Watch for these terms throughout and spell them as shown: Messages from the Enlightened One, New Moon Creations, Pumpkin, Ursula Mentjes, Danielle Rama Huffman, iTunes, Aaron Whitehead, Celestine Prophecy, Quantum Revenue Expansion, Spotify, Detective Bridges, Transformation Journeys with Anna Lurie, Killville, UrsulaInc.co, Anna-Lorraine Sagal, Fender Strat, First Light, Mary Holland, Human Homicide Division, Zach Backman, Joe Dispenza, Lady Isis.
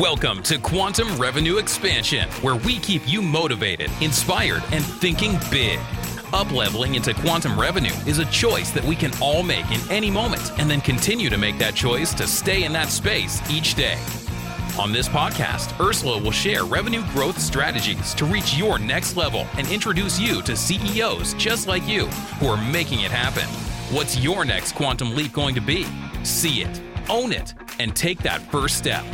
Welcome to Quantum Revenue Expansion, where we keep you motivated, inspired, and thinking big. Up-leveling into quantum revenue is a choice that we can all make in any moment, and then continue to make that choice to stay in that space each day. On this podcast, Ursula will share revenue growth strategies to reach your next level and introduce you to CEOs just like you who are making it happen. What's your next quantum leap going to be? See it, own it, and take that first step.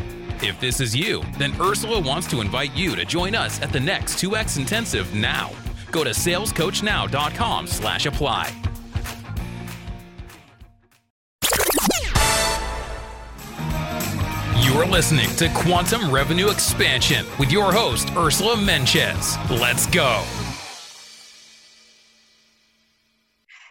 If this is you, then Ursula wants to invite you to join us at the next 2X Intensive now. Go to salescoachnow.com/apply. You're listening to Quantum Revenue Expansion with your host, Ursula Mentjes. Let's go.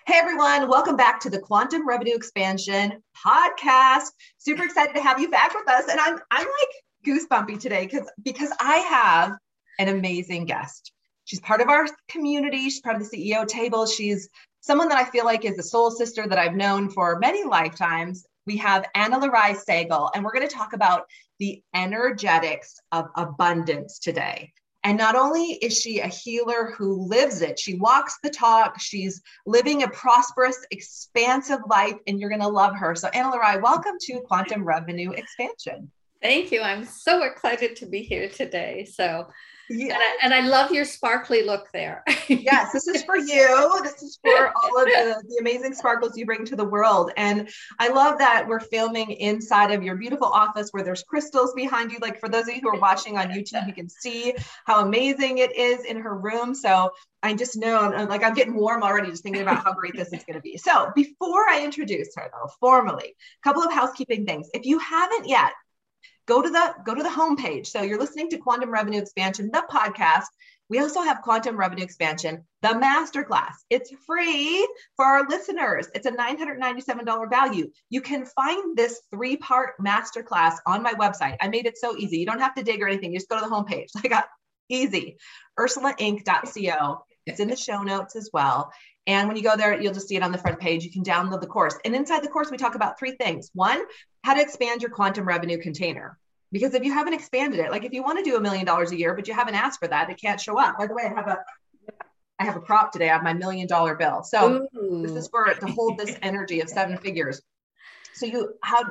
Hey everyone, welcome back to the Quantum Revenue Expansion podcast. Super excited to have you back with us. And I'm like goosebumpy today because I have an amazing guest. She's part of our community. She's part of the CEO table. She's someone that I feel like is a soul sister that I've known for many lifetimes. We have Anna-Lorraine Sagal, and we're going to talk about the energetics of abundance today. And not only is she a healer who lives it, she walks the talk, she's living a prosperous, expansive life, and you're going to love her. So Anna-Lorraine, welcome to Quantum Revenue Expansion. Thank you. I'm so excited to be here today. So, yeah. And I love your sparkly look there. Yes, this is for you. This is for all of the amazing sparkles you bring to the world. And I love that we're filming inside of your beautiful office where there's crystals behind you. Like for those of you who are watching on YouTube, you can see how amazing it is in her room. So I just know, I'm getting warm already just thinking about how great this is going to be. So before I introduce her though, formally, a couple of housekeeping things. If you haven't yet, Go to the homepage. So you're listening to Quantum Revenue Expansion, the podcast. We also have Quantum Revenue Expansion, the masterclass. It's free for our listeners. It's a $997 value. You can find this 3-part masterclass on my website. I made it so easy. You don't have to dig or anything. You just go to the homepage. Easy. UrsulaInc.co. It's in the show notes as well. And when you go there, you'll just see it on the front page. You can download the course. And inside the course, we talk about 3 things. 1, how to expand your quantum revenue container. Because if you haven't expanded it, like if you want to do $1 million a year, but you haven't asked for that, it can't show up. By the way, I have a prop today. I have my $1 million bill. So ooh, this is for to hold this energy of 7 figures. So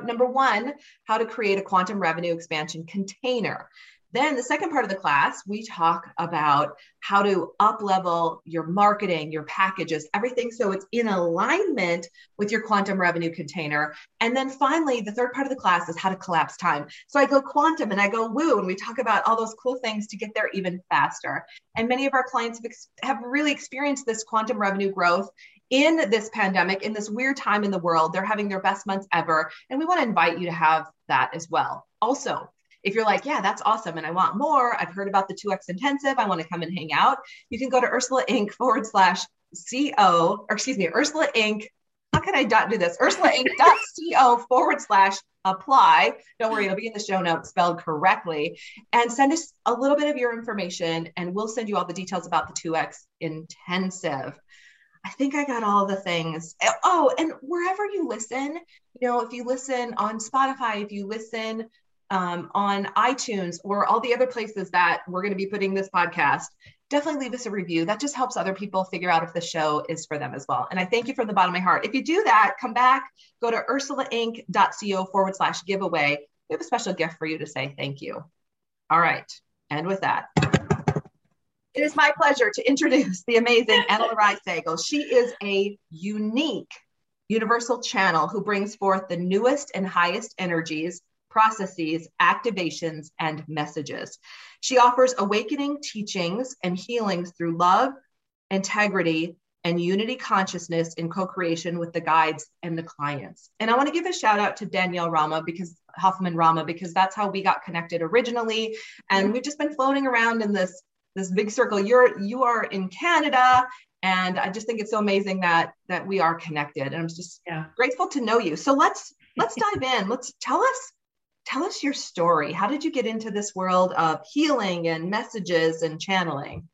number 1, how to create a quantum revenue expansion container. Then the second part of the class, we talk about how to up-level your marketing, your packages, everything so it's in alignment with your quantum revenue container. And then finally, the third part of the class is how to collapse time. So I go quantum and I go woo, and we talk about all those cool things to get there even faster. And many of our clients have really experienced this quantum revenue growth in this pandemic, in this weird time in the world. They're having their best months ever. And we want to invite you to have that as well. Also, if you're like, yeah, that's awesome, and I want more, I've heard about the 2X Intensive, I want to come and hang out, you can go to UrsulaInc.co, or excuse me, Ursula Inc. How can I not do this? UrsulaInc.co/apply. Don't worry, it'll be in the show notes spelled correctly. And send us a little bit of your information, and we'll send you all the details about the 2X Intensive. I think I got all the things. Oh, and wherever you listen, you know, if you listen on Spotify, if you listen on iTunes or all the other places that we're going to be putting this podcast, definitely leave us a review. That just helps other people figure out if the show is for them as well. And I thank you from the bottom of my heart. If you do that, come back, go to UrsulaInc.co/giveaway. We have a special gift for you to say thank you. All right. And with that, it is my pleasure to introduce the amazing Anna-Lorraine Sagal. She is a unique universal channel who brings forth the newest and highest energies, processes, activations, and messages. She offers awakening teachings and healings through love, integrity, and unity consciousness in co-creation with the guides and the clients. And I want to give a shout out to Danielle Rama Huffman, because that's how we got connected originally. And we've just been floating around in this big circle. You are in Canada. And I just think it's so amazing that we are connected. And I'm just grateful to know you. So let's dive in. Let's tell us your story. How did you get into this world of healing and messages and channeling?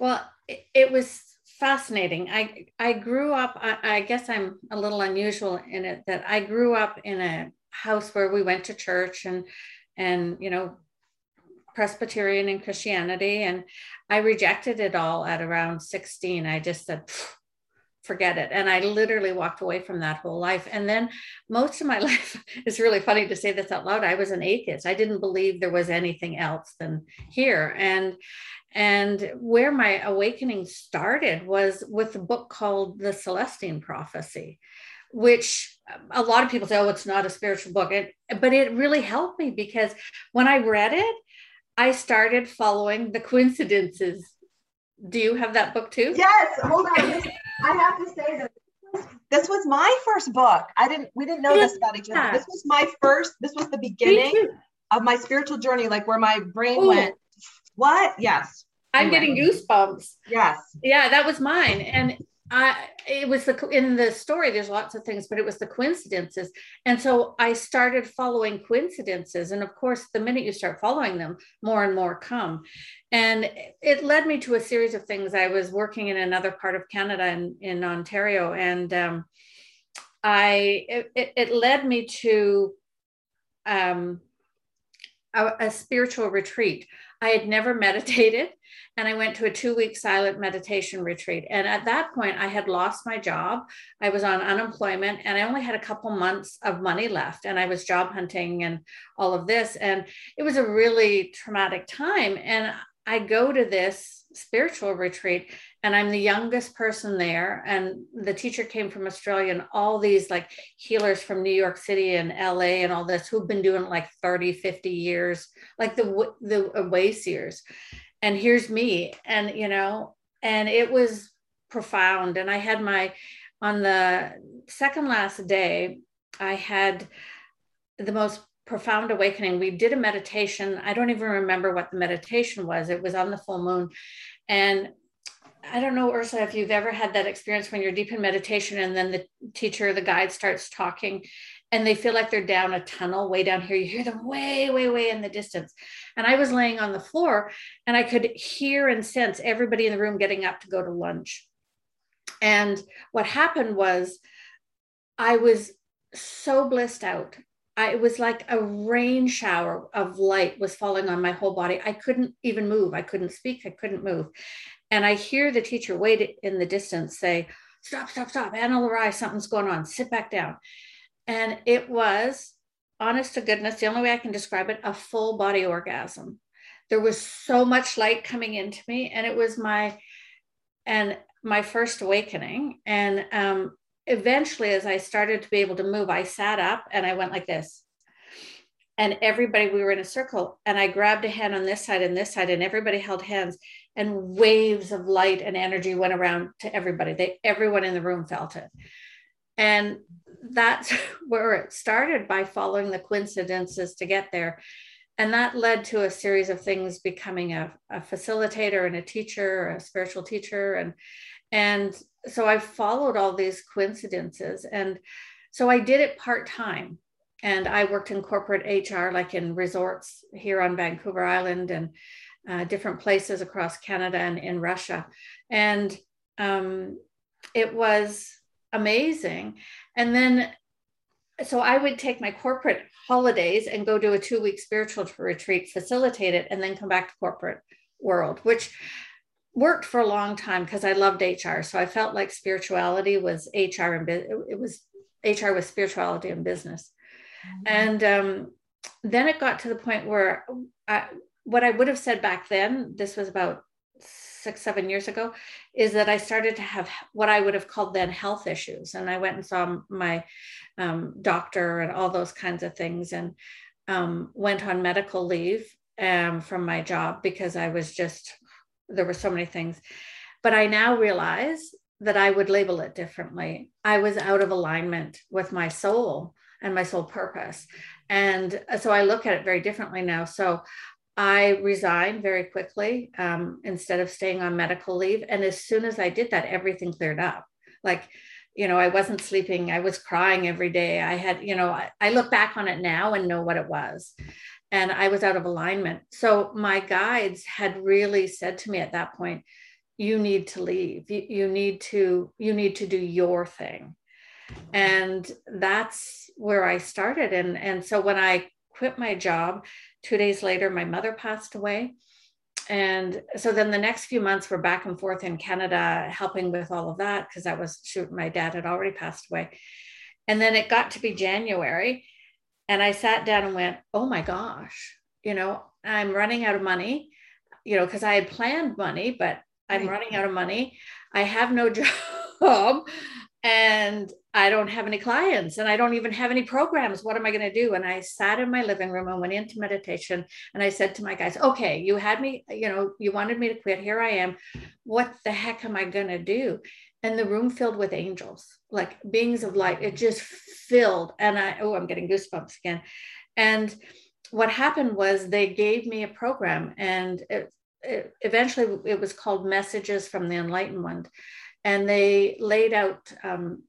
Well, it was fascinating. I grew up, I guess I'm a little unusual in it that I grew up in a house where we went to church and you know, Presbyterian and Christianity. And I rejected it all at around 16. I just said, forget it. And I literally walked away from that whole life. And then most of my life, it's really funny to say this out loud, I was an atheist. I didn't believe there was anything else than here. And where my awakening started was with a book called The Celestine Prophecy, which a lot of people say, oh, it's not a spiritual book. But it really helped me because when I read it, I started following the coincidences. Do you have that book too? Yes. Hold on. I have to say that this was my first book. We didn't know this about each other. This was my first. This was the beginning of my spiritual journey, like where my brain went. What? Yes. I'm getting goosebumps. Yes. Yeah, that was mine. And it was in the story, there's lots of things, but it was the coincidences. And so I started following coincidences. And of course, the minute you start following them, more and more come. And it led me to a series of things. I was working in another part of Canada in Ontario. And it led me to a spiritual retreat. I had never meditated, and I went to a 2-week silent meditation retreat. And at that point, I had lost my job. I was on unemployment, and I only had a couple months of money left, and I was job hunting and all of this. And it was a really traumatic time. And I go to this spiritual retreat, and I'm the youngest person there. And the teacher came from Australia, and all these like healers from New York City and LA and all this who've been doing like 30, 50 years, like the away seers. And here's me. And, you know, and it was profound. And I had on the second last day, I had the most profound awakening. We did a meditation. I don't even remember what the meditation was. It was on the full moon. And I don't know, Ursula, if you've ever had that experience when you're deep in meditation and then the teacher, the guide starts talking and they feel like they're down a tunnel way down here. You hear them way, way, way in the distance. And I was laying on the floor and I could hear and sense everybody in the room getting up to go to lunch. And what happened was I was so blissed out. It was like a rain shower of light was falling on my whole body. I couldn't even move. I couldn't speak. I couldn't move. And I hear the teacher way in the distance say, stop, stop, stop. Anna-Lorraine, something's going on. Sit back down. And it was, honest to goodness, the only way I can describe it, a full body orgasm. There was so much light coming into me. And it was my first awakening. And eventually, as I started to be able to move, I sat up and I went like this. And everybody, we were in a circle, and I grabbed a hand on this side, and everybody held hands, and waves of light and energy went around to everybody. Everyone in the room felt it. And that's where it started, by following the coincidences to get there. And that led to a series of things, becoming a facilitator and a teacher, a spiritual teacher. And so I followed all these coincidences. And so I did it part-time, and I worked in corporate HR, like in resorts here on Vancouver Island and different places across Canada and in Russia. And it was amazing. And then, so I would take my corporate holidays and go do a 2-week spiritual retreat, facilitate it, and then come back to corporate world, which worked for a long time because I loved HR. So I felt like spirituality was HR, and it was HR with spirituality and business. Mm-hmm. And then it got to the point where what I would have said back then, this was about 6-7 years ago, is that I started to have what I would have called then health issues. And I went and saw my doctor and all those kinds of things, and went on medical leave from my job because I was just, there were so many things. But I now realize that I would label it differently. I was out of alignment with my soul and my soul purpose. And so I look at it very differently now. So I resigned very quickly instead of staying on medical leave. And as soon as I did that, everything cleared up. Like, you know, I wasn't sleeping. I was crying every day. I had, you know, I look back on it now and know what it was. And I was out of alignment. So my guides had really said to me at that point, you need to leave. You need to do your thing. And that's where I started. And so when I quit my job, 2 days later, my mother passed away. And so then the next few months were back and forth in Canada, helping with all of that, because that was, shoot, my dad had already passed away. And then it got to be January. And I sat down and went, oh my gosh, you know, I'm running out of money, you know, because I had planned money, but I'm running out of money. I have no job. And I don't have any clients, and I don't even have any programs. What am I going to do? And I sat in my living room and went into meditation. And I said to my guys, okay, you had me, you know, you wanted me to quit. Here I am. What the heck am I going to do? And the room filled with angels, like beings of light. It just filled. And I'm getting goosebumps again. And what happened was they gave me a program, and eventually it was called Messages from the Enlightened One. And they laid out,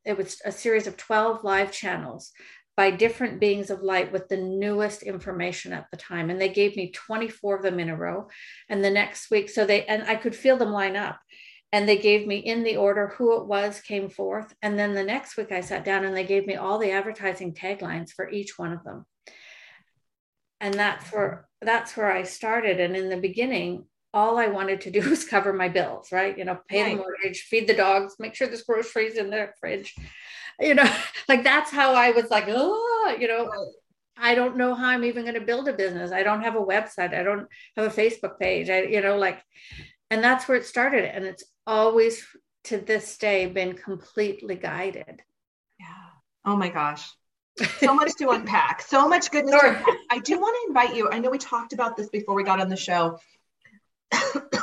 it was a series of 12 live channels by different beings of light with the newest information at the time. And they gave me 24 of them in a row. And the next week, and I could feel them line up. And they gave me in the order who it was came forth. And then the next week I sat down and they gave me all the advertising taglines for each one of them. And that's where I started. And in the beginning, all I wanted to do was cover my bills, right? You know, pay the mortgage, feed the dogs, make sure there's groceries in their fridge. You know, like that's how I was like, oh, you know, I don't know how I'm even going to build a business. I don't have a website. I don't have a Facebook page. And that's where it started. And it's always to this day been completely guided. Yeah. Oh my gosh. So much to unpack. So much goodness. Sure. I do want to invite you. I know we talked about this before we got on the show.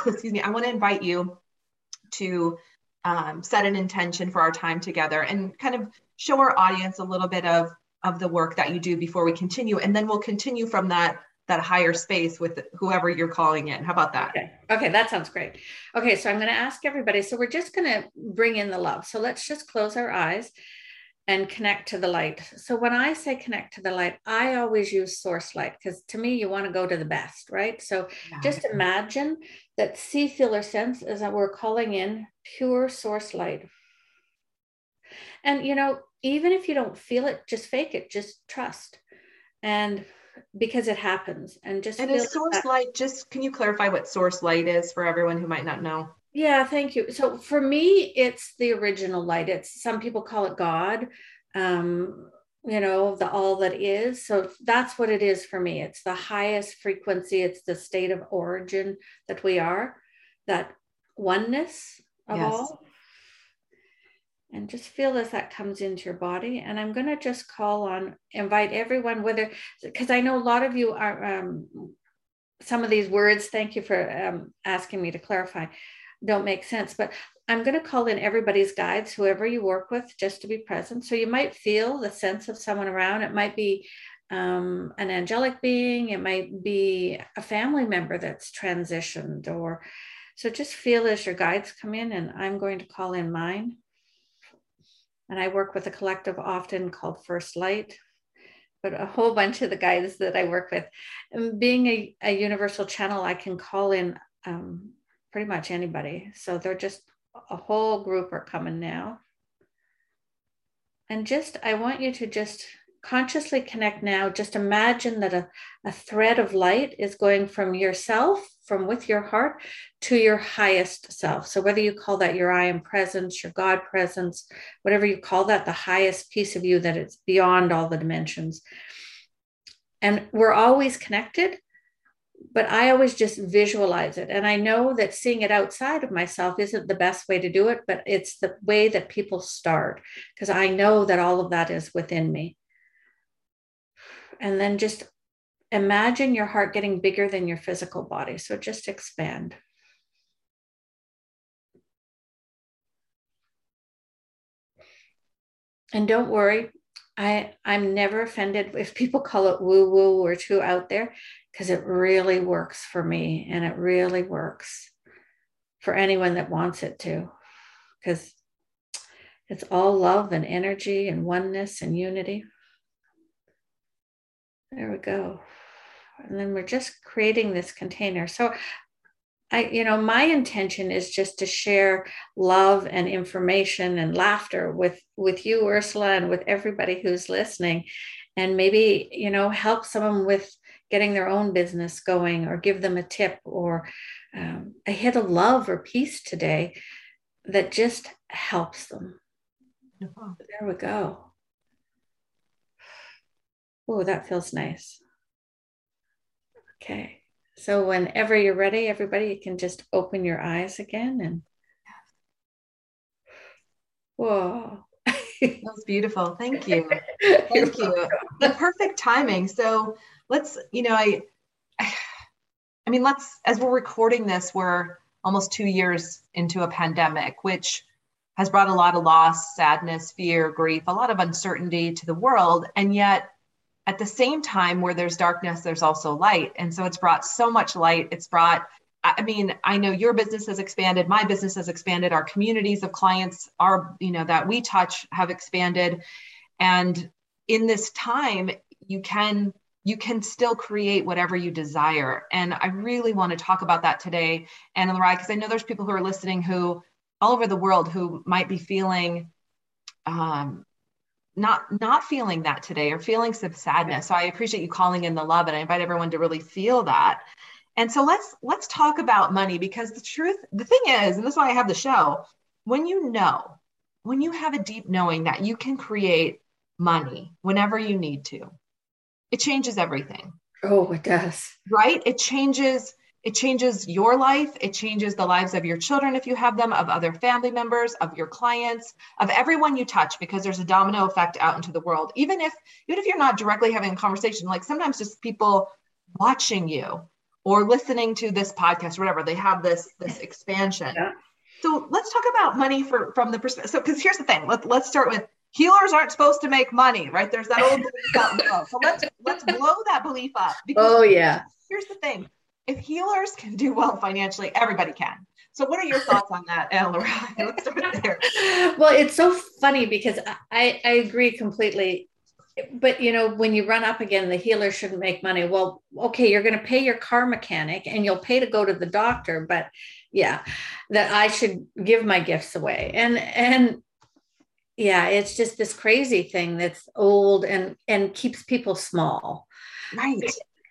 Excuse me, I want to invite you to set an intention for our time together and kind of show our audience a little bit of the work that you do before we continue. And then we'll continue from that higher space with whoever you're calling in. How about that? Okay, that sounds great. Okay, so I'm going to ask everybody. So we're just going to bring in the love. So let's just close our eyes and connect to the light. So when I say connect to the light, I always use source light, because to me, you want to go to the best, right? So just imagine that, see, feel, or sense as we're calling in pure source light. And, you know, even if you don't feel it, just fake it, just trust. And because it happens. And just, and is source light, just, can you clarify what source light is for everyone who might not know? Yeah, thank you. So for me, it's the original light. It's, some people call it God, you know, the all that is. So that's what it is for me. It's the highest frequency. It's the state of origin that we are, that oneness of all. And just feel as that comes into your body. And I'm going to just invite everyone, whether, because I know a lot of you are, some of these words, thank you for asking me to clarify, don't make sense, but I'm going to call in everybody's guides, whoever you work with, just to be present. So you might feel the sense of someone around. It might be an angelic being. It might be a family member that's transitioned, or so just feel as your guides come in. And I'm going to call in mine. And I work with a collective often called First Light, but a whole bunch of the guides that I work with, and being a universal channel, I can call in, pretty much anybody. So they're just a whole group are coming now. And just, I want you to just consciously connect now. Just imagine that a thread of light is going from yourself, from with your heart, to your highest self. So whether you call that your I am presence, your God presence, whatever you call that, the highest piece of you that it's beyond all the dimensions. And we're always connected, but I always just visualize it. And I know that seeing it outside of myself isn't the best way to do it, but it's the way that people start, because I know that all of that is within me. And then just imagine your heart getting bigger than your physical body. So just expand. And don't worry, I'm never offended if people call it woo-woo or too out there, because it really works for me, and it really works for anyone that wants it to, because it's all love and energy and oneness and unity. There we go. And then we're just creating this container. So my intention is just to share love and information and laughter with you, Ursula, and with everybody who's listening, and maybe, help someone with getting their own business going, or give them a tip or a hit of love or peace today that just helps them. Oh. There we go. Oh, that feels nice. Okay. So whenever you're ready, everybody, you can just open your eyes again and whoa. That was beautiful. Thank you. Thank you. The perfect timing. So let's, let's, as we're recording this, we're almost 2 years into a pandemic, which has brought a lot of loss, sadness, fear, grief, a lot of uncertainty to the world. And yet at the same time, where there's darkness, there's also light. And so it's brought so much light. It's brought, I know your business has expanded, my business has expanded, our communities of clients that we touch have expanded. And in this time, you can still create whatever you desire. And I really want to talk about that today, Anna-Lorraine, because I know there's people who are listening who all over the world who might be feeling, not feeling that today, or feeling some sadness. So I appreciate you calling in the love, and I invite everyone to really feel that. And so let's talk about money, because the thing is, and this is why I have the show, when you have a deep knowing that you can create money whenever you need to, it changes everything. Oh, it does. Right? It changes your life. It changes the lives of your children, if you have them, of other family members, of your clients, of everyone you touch, because there's a domino effect out into the world. Even if you're not directly having a conversation, like sometimes just people watching you or listening to this podcast, whatever, they have this expansion. Yeah. So let's talk about money from the perspective. So, because here's the thing, let's start with healers aren't supposed to make money, right? There's that old belief out there. So let's blow that belief up. Oh yeah. Here's the thing. If healers can do well financially, everybody can. So what are your thoughts on that, Anna-Lorraine? Let's start there. Well, it's so funny because I agree completely. But, when you run up again, the healer shouldn't make money. Well, okay, you're going to pay your car mechanic and you'll pay to go to the doctor. But yeah, that I should give my gifts away. And yeah, it's just this crazy thing that's old and keeps people small. Right.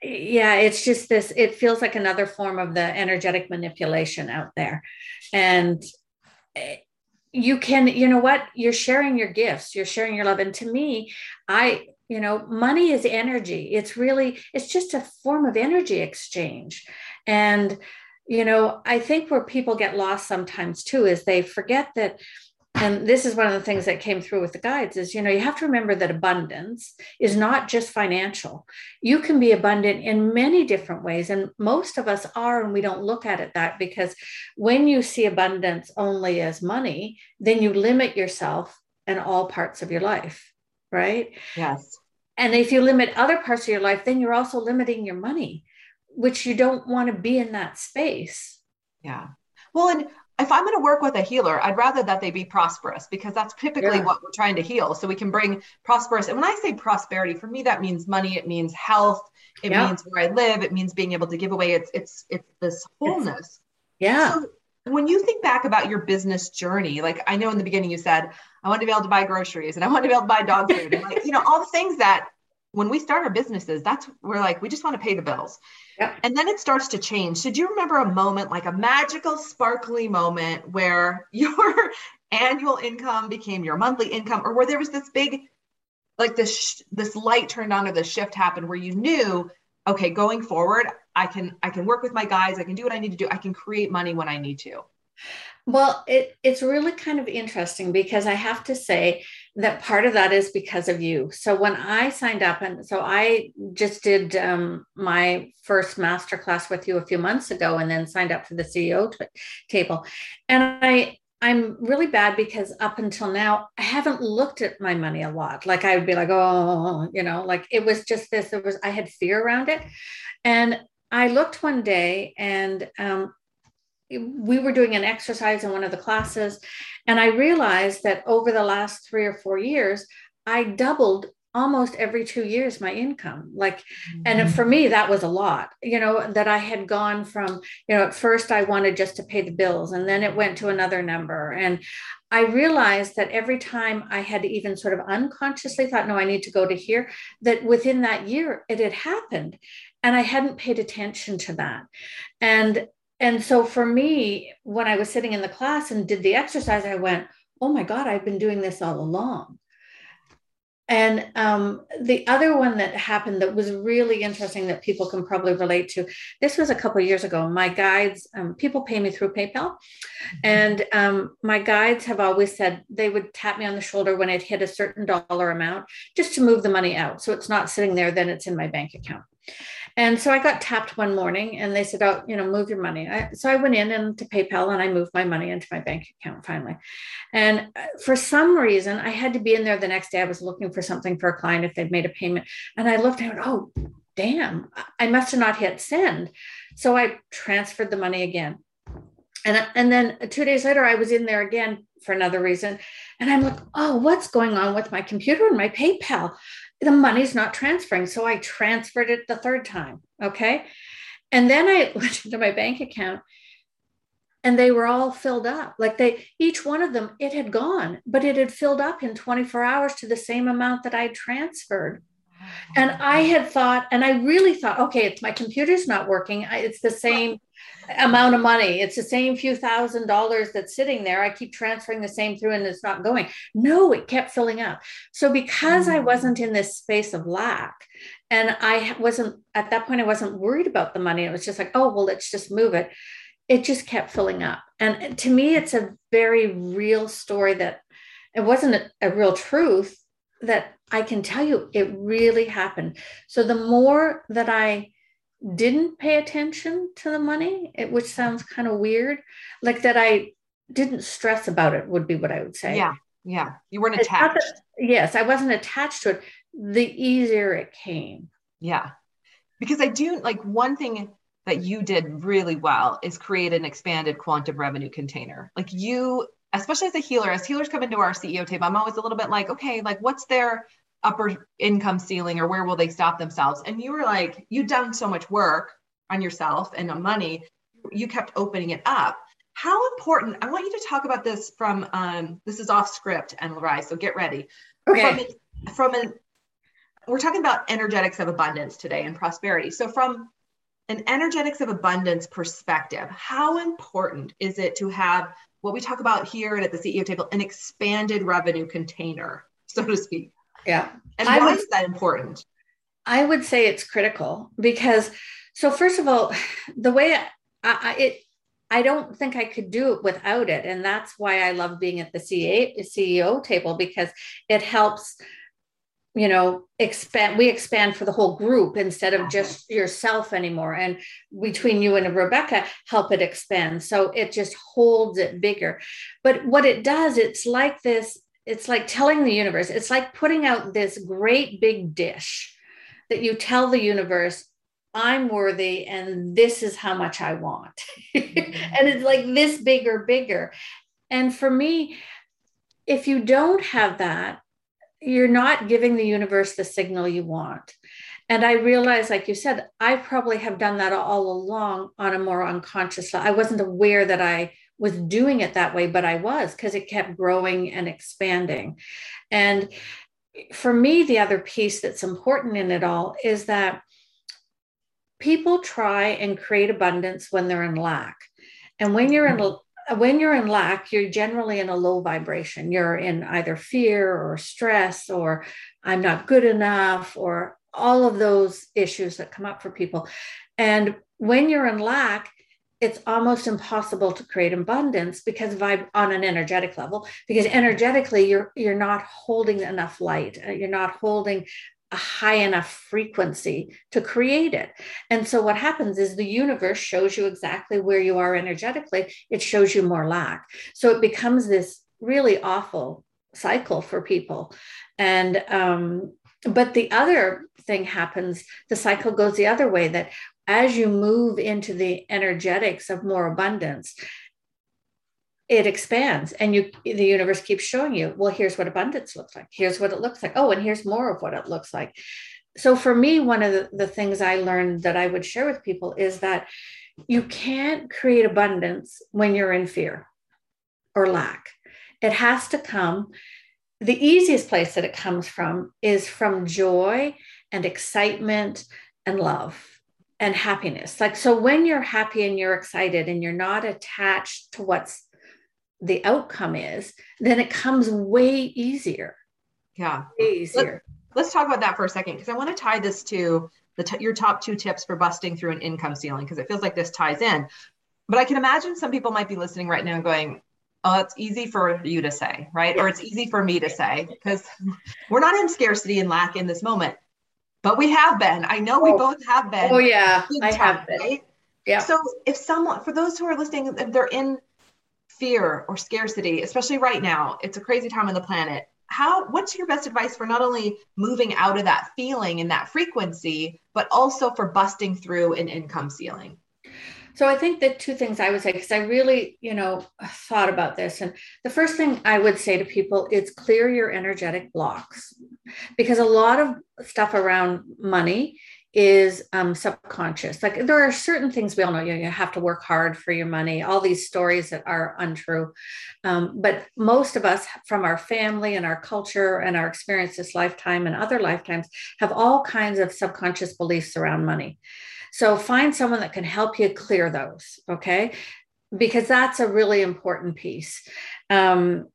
Yeah, it's just this, it feels like another form of the energetic manipulation out there. And you can, you're sharing your gifts, you're sharing your love. And to me, money is energy. It's just a form of energy exchange. And, I think where people get lost sometimes too, is they forget that. And this is one of the things that came through with the guides is, you have to remember that abundance is not just financial. You can be abundant in many different ways. And most of us are, and we don't look at it that, because when you see abundance only as money, then you limit yourself in all parts of your life, right? Yes. And if you limit other parts of your life, then you're also limiting your money, which you don't want to be in that space. Yeah. Well, and if I'm going to work with a healer, I'd rather that they be prosperous, because that's typically what we're trying to heal. So we can bring prosperous. And when I say prosperity, for me, that means money. It means health. It means where I live. It means being able to give away. It's this wholeness. So When you think back about your business journey, like I know in the beginning you said, I want to be able to buy groceries and I want to be able to buy dog food. And like, you know, all the things that when we start our businesses, we're like, we just want to pay the bills. Yep. And then it starts to change. So do you remember a moment, like a magical, sparkly moment where your annual income became your monthly income, or where there was this big, like this light turned on, or the shift happened where you knew, okay, going forward, I can work with my guys. I can do what I need to do. I can create money when I need to. Well, it's really kind of interesting because I have to say that part of that is because of you. So when I signed up, and so I just did my first masterclass with you a few months ago, and then signed up for the CEO table. And I'm really bad because up until now, I haven't looked at my money a lot. Like I would be like, oh, you know, like it was just this, I had fear around it. And I looked one day and we were doing an exercise in one of the classes. And I realized that over the last 3 or 4 years, I doubled almost every 2 years my income. Like, and for me, that was a lot, you know, that I had gone from, you know, at first I wanted just to pay the bills, and then it went to another number. And I realized that every time I had even sort of unconsciously thought, no, I need to go to here, that within that year it had happened. And I hadn't paid attention to that. And so for me, when I was sitting in the class and did the exercise, I went, oh my God, I've been doing this all along. And the other one that happened that was really interesting that people can probably relate to, this was a couple of years ago. My guides, people pay me through PayPal. And my guides have always said they would tap me on the shoulder when it hit a certain dollar amount just to move the money out. So it's not sitting there, then it's in my bank account. And so I got tapped one morning and they said, oh, you know, move your money. So I went in and to PayPal and I moved my money into my bank account finally. And for some reason, I had to be in there the next day. I was looking for something for a client if they'd made a payment. And I looked and I went, oh, damn, I must have not hit send. So I transferred the money again. And then 2 days later, I was in there again for another reason. And I'm like, oh, what's going on with my computer and my PayPal? The money's not transferring. So I transferred it the third time. Okay. And then I went into my bank account and they were all filled up. Like each one of them, it had gone, but it had filled up in 24 hours to the same amount that I transferred. And I had thought, and I really thought, okay, it's my computer's not working. It's the same amount of money. It's the same few $1,000 that's sitting there. I keep transferring the same through and it's not going. No, it kept filling up. So because I wasn't in this space of lack, and I wasn't, at that point, I wasn't worried about the money. It was just like, oh, well, let's just move it. It just kept filling up. And to me, it's a very real story that it wasn't a real truth that I can tell you it really happened. So the more that I didn't pay attention to the money, which sounds kind of weird, like that I didn't stress about it would be what I would say. Yeah. Yeah. You weren't attached. Yes. I wasn't attached to it. The easier it came. Yeah. Because I do like one thing that you did really well is create an expanded quantum revenue container. Like you, especially as a healer, as healers come into our CEO table, I'm always a little bit like, okay, like what's their upper income ceiling or where will they stop themselves? And you were like, you've done so much work on yourself and on money. You kept opening it up. How important, I want you to talk about this from, this is off script and Lori, so get ready. Okay. We're talking about energetics of abundance today and prosperity. So from an energetics of abundance perspective, how important is it to have what we talk about here and at the CEO table, an expanded revenue container, so to speak? Yeah. And why is that important? I would say it's critical because, so first of all, the way I don't think I could do it without it. And that's why I love being at the CEO table, because it helps, you know, expand, we expand for the whole group instead of just yourself anymore. And between you and Rebecca, help it expand. So it just holds it bigger. But what it does, it's like this, it's like telling the universe, it's like putting out this great big dish that you tell the universe, I'm worthy and this is how much I want. And it's like this bigger. And for me, if you don't have that, you're not giving the universe the signal you want. And I realized, like you said, I probably have done that all along on a more unconscious level. I wasn't aware that I was doing it that way, but I was, because it kept growing and expanding. And for me, the other piece that's important in it all is that people try and create abundance when they're in lack. And when you're in lack, you're generally in a low vibration. You're in either fear or stress, or I'm not good enough, or all of those issues that come up for people. And when you're in lack, it's almost impossible to create abundance because on an energetic level, because energetically you're not holding enough light. You're not holding a high enough frequency to create it. And so what happens is the universe shows you exactly where you are energetically. It shows you more lack. So it becomes this really awful cycle for people. And, but the other thing happens, the cycle goes the other way, that as you move into the energetics of more abundance, it expands, and the universe keeps showing you, well, here's what abundance looks like. Here's what it looks like. Oh, and here's more of what it looks like. So for me, one of the things I learned that I would share with people is that you can't create abundance when you're in fear or lack. It has to come. The easiest place that it comes from is from joy and excitement and love and happiness. Like, so when you're happy and you're excited and you're not attached to what's the outcome is, then it comes way easier. Yeah. Way easier. Let's talk about that for a second, because I want to tie this to your top two tips for busting through an income ceiling, because it feels like this ties in. But I can imagine some people might be listening right now and going, oh, it's easy for you to say, right? Yeah. Or it's easy for me to say, because we're not in scarcity and lack in this moment, but we have been. I know we both have been. Oh yeah, I have been. Right? Yeah. So if someone, for those who are listening, if they're in fear or scarcity, especially right now, it's a crazy time on the planet. What's your best advice for not only moving out of that feeling and that frequency, but also for busting through an income ceiling? So I think the two things I would say, because I really, thought about this. And the first thing I would say to people is clear your energetic blocks, because a lot of stuff around money is subconscious. Like, there are certain things we all know, you have to work hard for your money, all these stories that are untrue. But most of us, from our family and our culture and our experience this lifetime and other lifetimes, have all kinds of subconscious beliefs around money. So find someone that can help you clear those, okay? Because that's a really important piece. And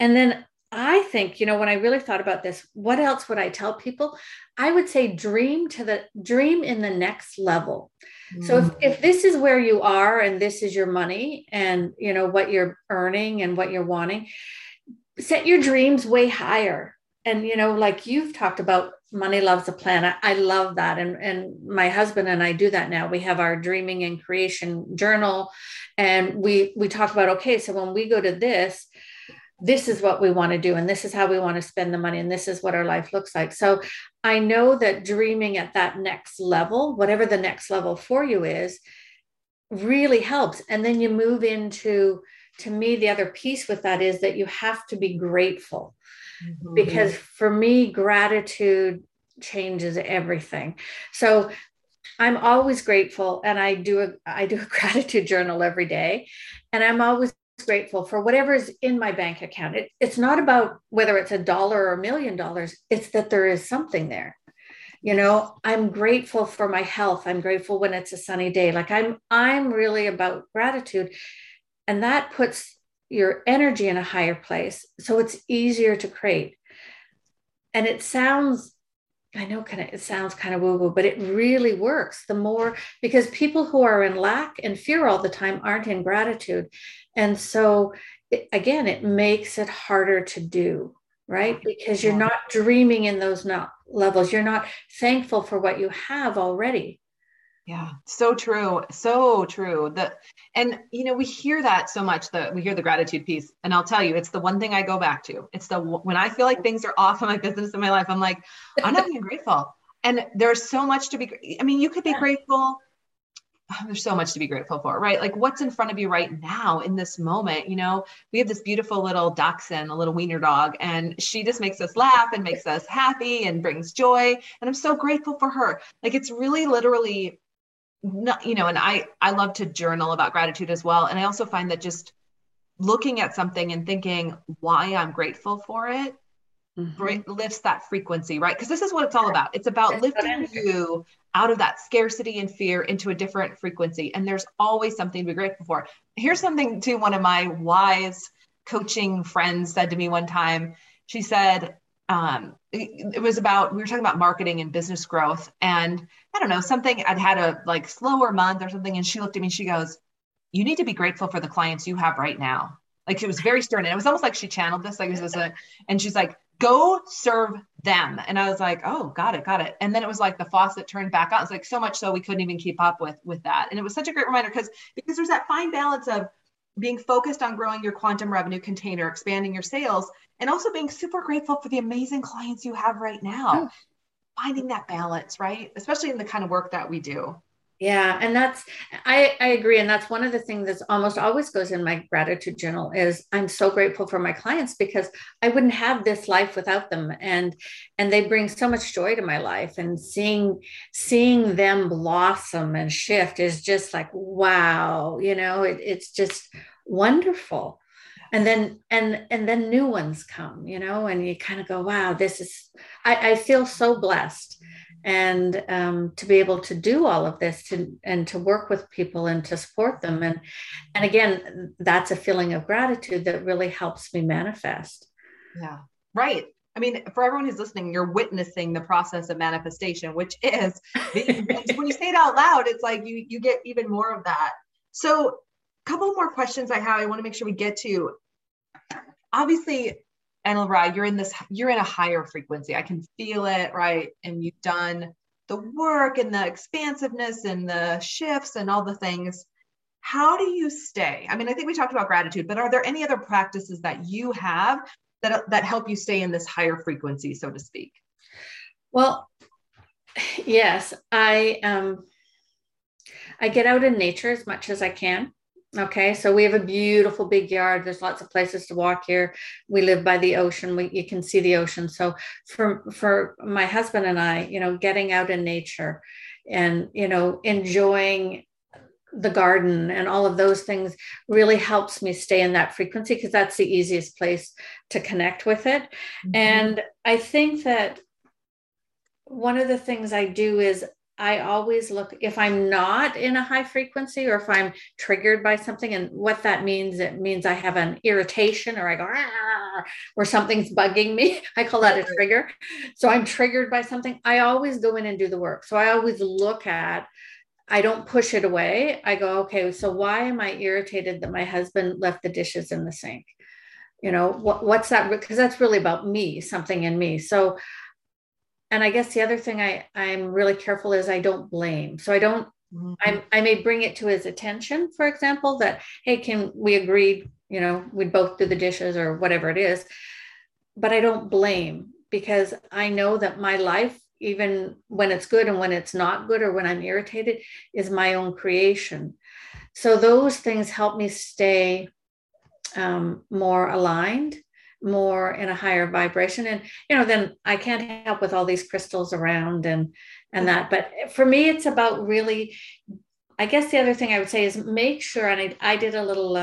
then I think, when I really thought about this, what else would I tell people? I would say dream in the next level. Mm. So if this is where you are and this is your money and what you're earning and what you're wanting, set your dreams way higher. And, like you've talked about, money loves the planet. I love that. And my husband and I do that now. We have our dreaming and creation journal. And we talk about, okay, so when we go to this is what we want to do, and this is how we want to spend the money, and this is what our life looks like. So I know that dreaming at that next level, whatever the next level for you is, really helps. And then you move into, to me, the other piece with that is that you have to be grateful. Mm-hmm. Because for me, gratitude changes everything. So I'm always grateful, and I do a gratitude journal every day, and I'm always grateful for whatever's in my bank account. It's not about whether it's $1 or $1 million. It's that there is something there. I'm grateful for my health. I'm grateful when it's a sunny day. Like, I'm really about gratitude, and that puts your energy in a higher place. So it's easier to create. And it sounds, I know it sounds kind of woo-woo, but it really works. The more, because people who are in lack and fear all the time aren't in gratitude. And so it makes it harder to do, right? Because you're not dreaming in those levels. You're not thankful for what you have already. Yeah. So true. So true. We hear that so much, we hear the gratitude piece, and I'll tell you, it's the one thing I go back to. It's when I feel like things are off in my business and my life, I'm like, I'm not being grateful. And there's so much to be, you could be grateful. There's so much to be grateful for, right? Like, what's in front of you right now in this moment. We have this beautiful little dachshund, a little wiener dog, and she just makes us laugh and makes us happy and brings joy. And I'm so grateful for her. Like, it's really literally not, you know, and I love to journal about gratitude as well. And I also find that just looking at something and thinking why I'm grateful for it, lifts that frequency, right? Because this is what it's all about. It's about lifting you out of that scarcity and fear into a different frequency. And there's always something to be grateful for. Here's something too, one of my wise coaching friends said to me one time. She said, it was about, we were talking about marketing and business growth, and I don't know, something, I'd had a like slower month or something. And she looked at me, she goes, "You need to be grateful for the clients you have right now." Like, she was very stern. And it was almost like she channeled this, like, it was a, and she's like, "Go serve them." And I was like, "Oh, got it. And then it was like the faucet turned back on. It's like so much so we couldn't even keep up with that. And it was such a great reminder because there's that fine balance of being focused on growing your quantum revenue container, expanding your sales, and also being super grateful for the amazing clients you have right now. Finding that balance, right? Especially in the kind of work that we do. Yeah. And that's, I agree. And that's one of the things that's almost always goes in my gratitude journal is I'm so grateful for my clients because I wouldn't have this life without them. And they bring so much joy to my life, and seeing them blossom and shift is just like, wow, you know, it's just wonderful. And then, and then new ones come, you know, and you kind of go, wow, this is, I feel so blessed. And to be able to do all of this and to work with people and to support them. And again, that's a feeling of gratitude that really helps me manifest. Yeah, right. I mean, for everyone who's listening, you're witnessing the process of manifestation, which is, when you say it out loud, it's like you get even more of that. So a couple more questions I have, I want to make sure we get to. Obviously, Anna-Lorraine, you're in a higher frequency. I can feel it, right? And you've done the work and the expansiveness and the shifts and all the things. How do you stay? I mean, I think we talked about gratitude, but are there any other practices that you have that help you stay in this higher frequency, so to speak? Well, yes, I get out in nature as much as I can. Okay. So we have a beautiful big yard. There's lots of places to walk here. We live by the ocean. You can see the ocean. So for my husband and I, you know, getting out in nature and, you know, enjoying the garden and all of those things really helps me stay in that frequency because that's the easiest place to connect with it. Mm-hmm. And I think that one of the things I do is I always look, if I'm not in a high frequency or if I'm triggered by something, and what that means, it means I have an irritation or I go, or something's bugging me. I call that a trigger. So I'm triggered by something. I always go in and do the work. So I always look at, I don't push it away. I go, okay, so why am I irritated that my husband left the dishes in the sink? You know, what's that? Because that's really about me, something in me. So, and I guess the other thing I'm really careful is I don't blame. So I don't, I may bring it to his attention, for example, that, hey, can we agree, you know, we'd both do the dishes or whatever it is, but I don't blame because I know that my life, even when it's good and when it's not good, or when I'm irritated, is my own creation. So those things help me stay more aligned, more in a higher vibration. And, you know, then I can't help with all these crystals around and that, but for me, it's about really, I guess the other thing I would say is make sure, and I did a little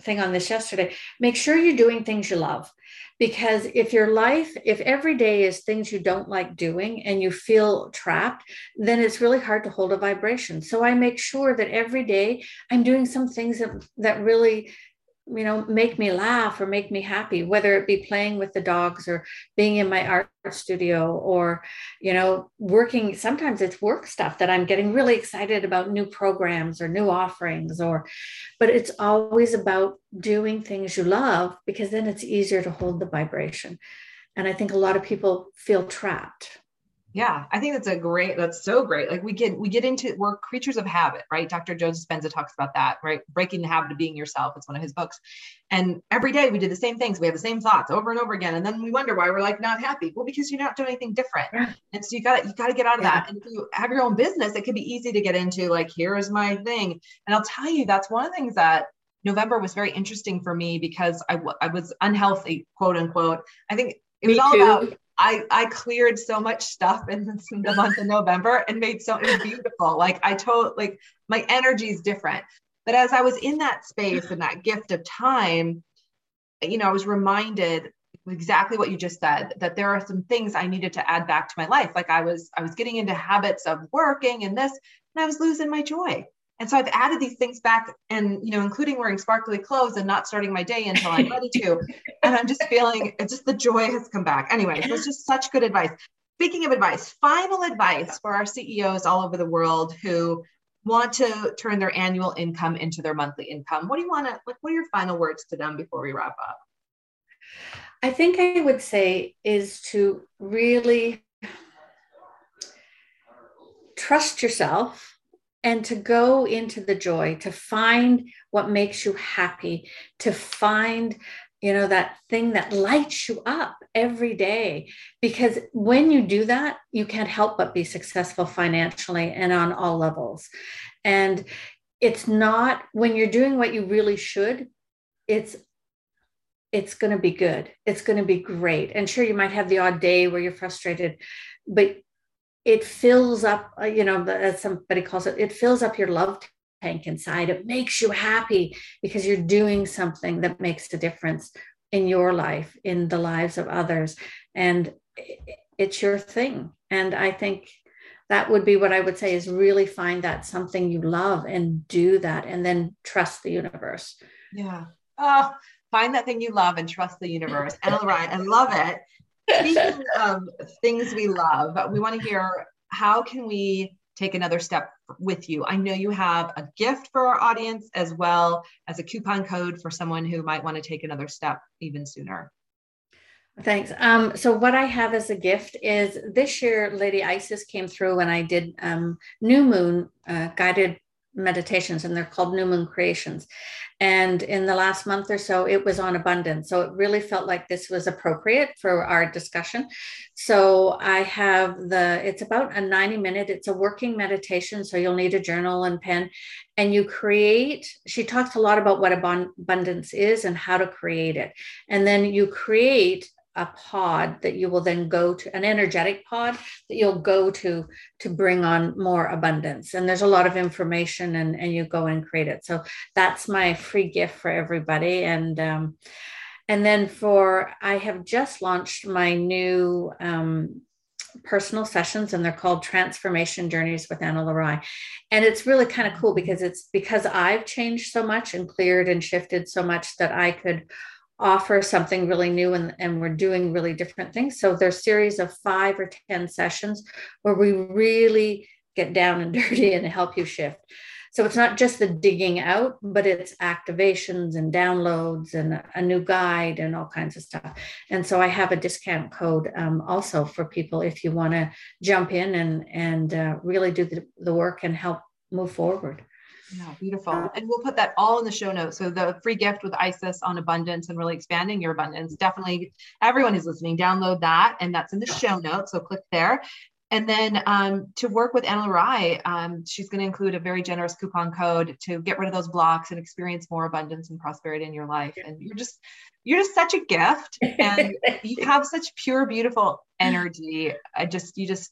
thing on this yesterday, make sure you're doing things you love, because if your life, if every day is things you don't like doing and you feel trapped, then it's really hard to hold a vibration. So I make sure that every day I'm doing some things that really, you know, make me laugh or make me happy, whether it be playing with the dogs or being in my art studio or, you know, working. Sometimes it's work stuff that I'm getting really excited about, new programs or new offerings, but it's always about doing things you love, because then it's easier to hold the vibration. And I think a lot of people feel trapped. Yeah, I think that's so great. Like we get into, we're creatures of habit, right? Dr. Joe Dispenza talks about that, right? Breaking the Habit of Being Yourself. It's one of his books. And every day we do the same things. We have the same thoughts over and over again. And then we wonder why we're like not happy. Well, because you're not doing anything different. Yeah. And so you gotta get out of that. And if you have your own business, it could be easy to get into like, here is my thing. And I'll tell you, that's one of the things that November was very interesting for me because I was unhealthy, quote unquote. I think it was all about I cleared so much stuff in the month of November and made something beautiful. Like my energy is different. But as I was in that space and that gift of time, you know, I was reminded exactly what you just said, that there are some things I needed to add back to my life. Like I was getting into habits of working and this, and I was losing my joy. And so I've added these things back and, you know, including wearing sparkly clothes and not starting my day until I'm ready to. And I'm just feeling, it's just the joy has come back. Anyway, so it's just such good advice. Speaking of advice, final advice for our CEOs all over the world who want to turn their annual income into their monthly income. What do you want to, like, what are your final words to them before we wrap up? I think I would say is to really trust yourself and to go into the joy, to find what makes you happy, to find, you know, that thing that lights you up every day. Because when you do that, you can't help but be successful financially and on all levels. And it's not, when you're doing what you really should, it's going to be good. It's going to be great. And sure, you might have the odd day where you're frustrated, but it fills up, you know, as somebody calls it, it fills up your love tank inside. It makes you happy because you're doing something that makes a difference in your life, in the lives of others. And it's your thing. And I think that would be what I would say, is really find that something you love and do that, and then trust the universe. Yeah. Oh, find that thing you love and trust the universe. Anna-Lorraine, I love it. Speaking of things we love, we want to hear, how can we take another step with you? I know you have a gift for our audience, as well as a coupon code for someone who might want to take another step even sooner. Thanks. So what I have as a gift is, this year, Lady Isis came through when I did New Moon guided meditations, and they're called New Moon Creations. And in the last month or so, it was on abundance. So it really felt like this was appropriate for our discussion. So I have it's about a 90-minute, it's a working meditation. So you'll need a journal and pen, and you create, she talks a lot about what abundance is and how to create it. And then you create a pod that you will then go to, an energetic pod that you'll go to bring on more abundance. And there's a lot of information, and you go and create it. So that's my free gift for everybody. And then I have just launched my new, personal sessions, and they're called Transformation Journeys with Anna Lurie. And it's really kind of cool because I've changed so much and cleared and shifted so much that I could offer something really new, and we're doing really different things. So there's a series of 5 or 10 sessions where we really get down and dirty and help you shift. So it's not just the digging out, but it's activations and downloads and a new guide and all kinds of stuff. And so I have a discount code also for people if you want to jump in and really do the work and help move forward. Yeah, beautiful. And we'll put that all in the show notes. So the free gift with Isis on abundance and really expanding your abundance. Definitely, everyone who's listening, download that. And that's in the show notes. So click there. And then to work with Anna Lurie, she's going to include a very generous coupon code to get rid of those blocks and experience more abundance and prosperity in your life. And you're just such a gift, and you have such pure, beautiful energy. You just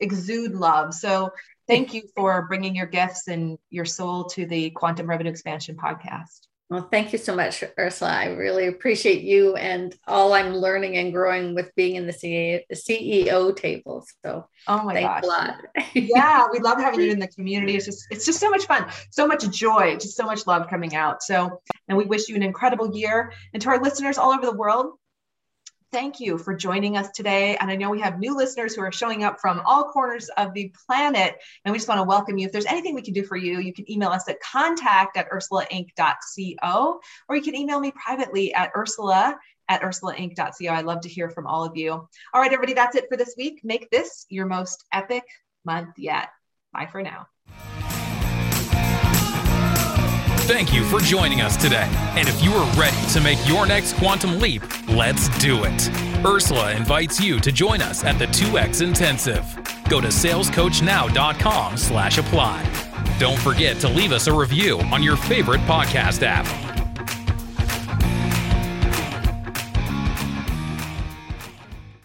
exude love. So thank you for bringing your gifts and your soul to the Quantum Revenue Expansion podcast. Well, thank you so much, Ursula. I really appreciate you and all I'm learning and growing with being in the CEO table. So, oh my gosh, a lot. Yeah, we love having you in the community. It's just so much fun, so much joy, just so much love coming out. So, and we wish you an incredible year. And to our listeners all over the world, thank you for joining us today. And I know we have new listeners who are showing up from all corners of the planet. And we just want to welcome you. If there's anything we can do for you, you can email us at contact@UrsulaInc.co, or you can email me privately at Ursula@UrsulaInc.co. I'd love to hear from all of you. All right, everybody, that's it for this week. Make this your most epic month yet. Bye for now. Thank you for joining us today. And if you are ready to make your next quantum leap, let's do it. Ursula invites you to join us at the 2X Intensive. Go to salescoachnow.com/apply. Don't forget to leave us a review on your favorite podcast app.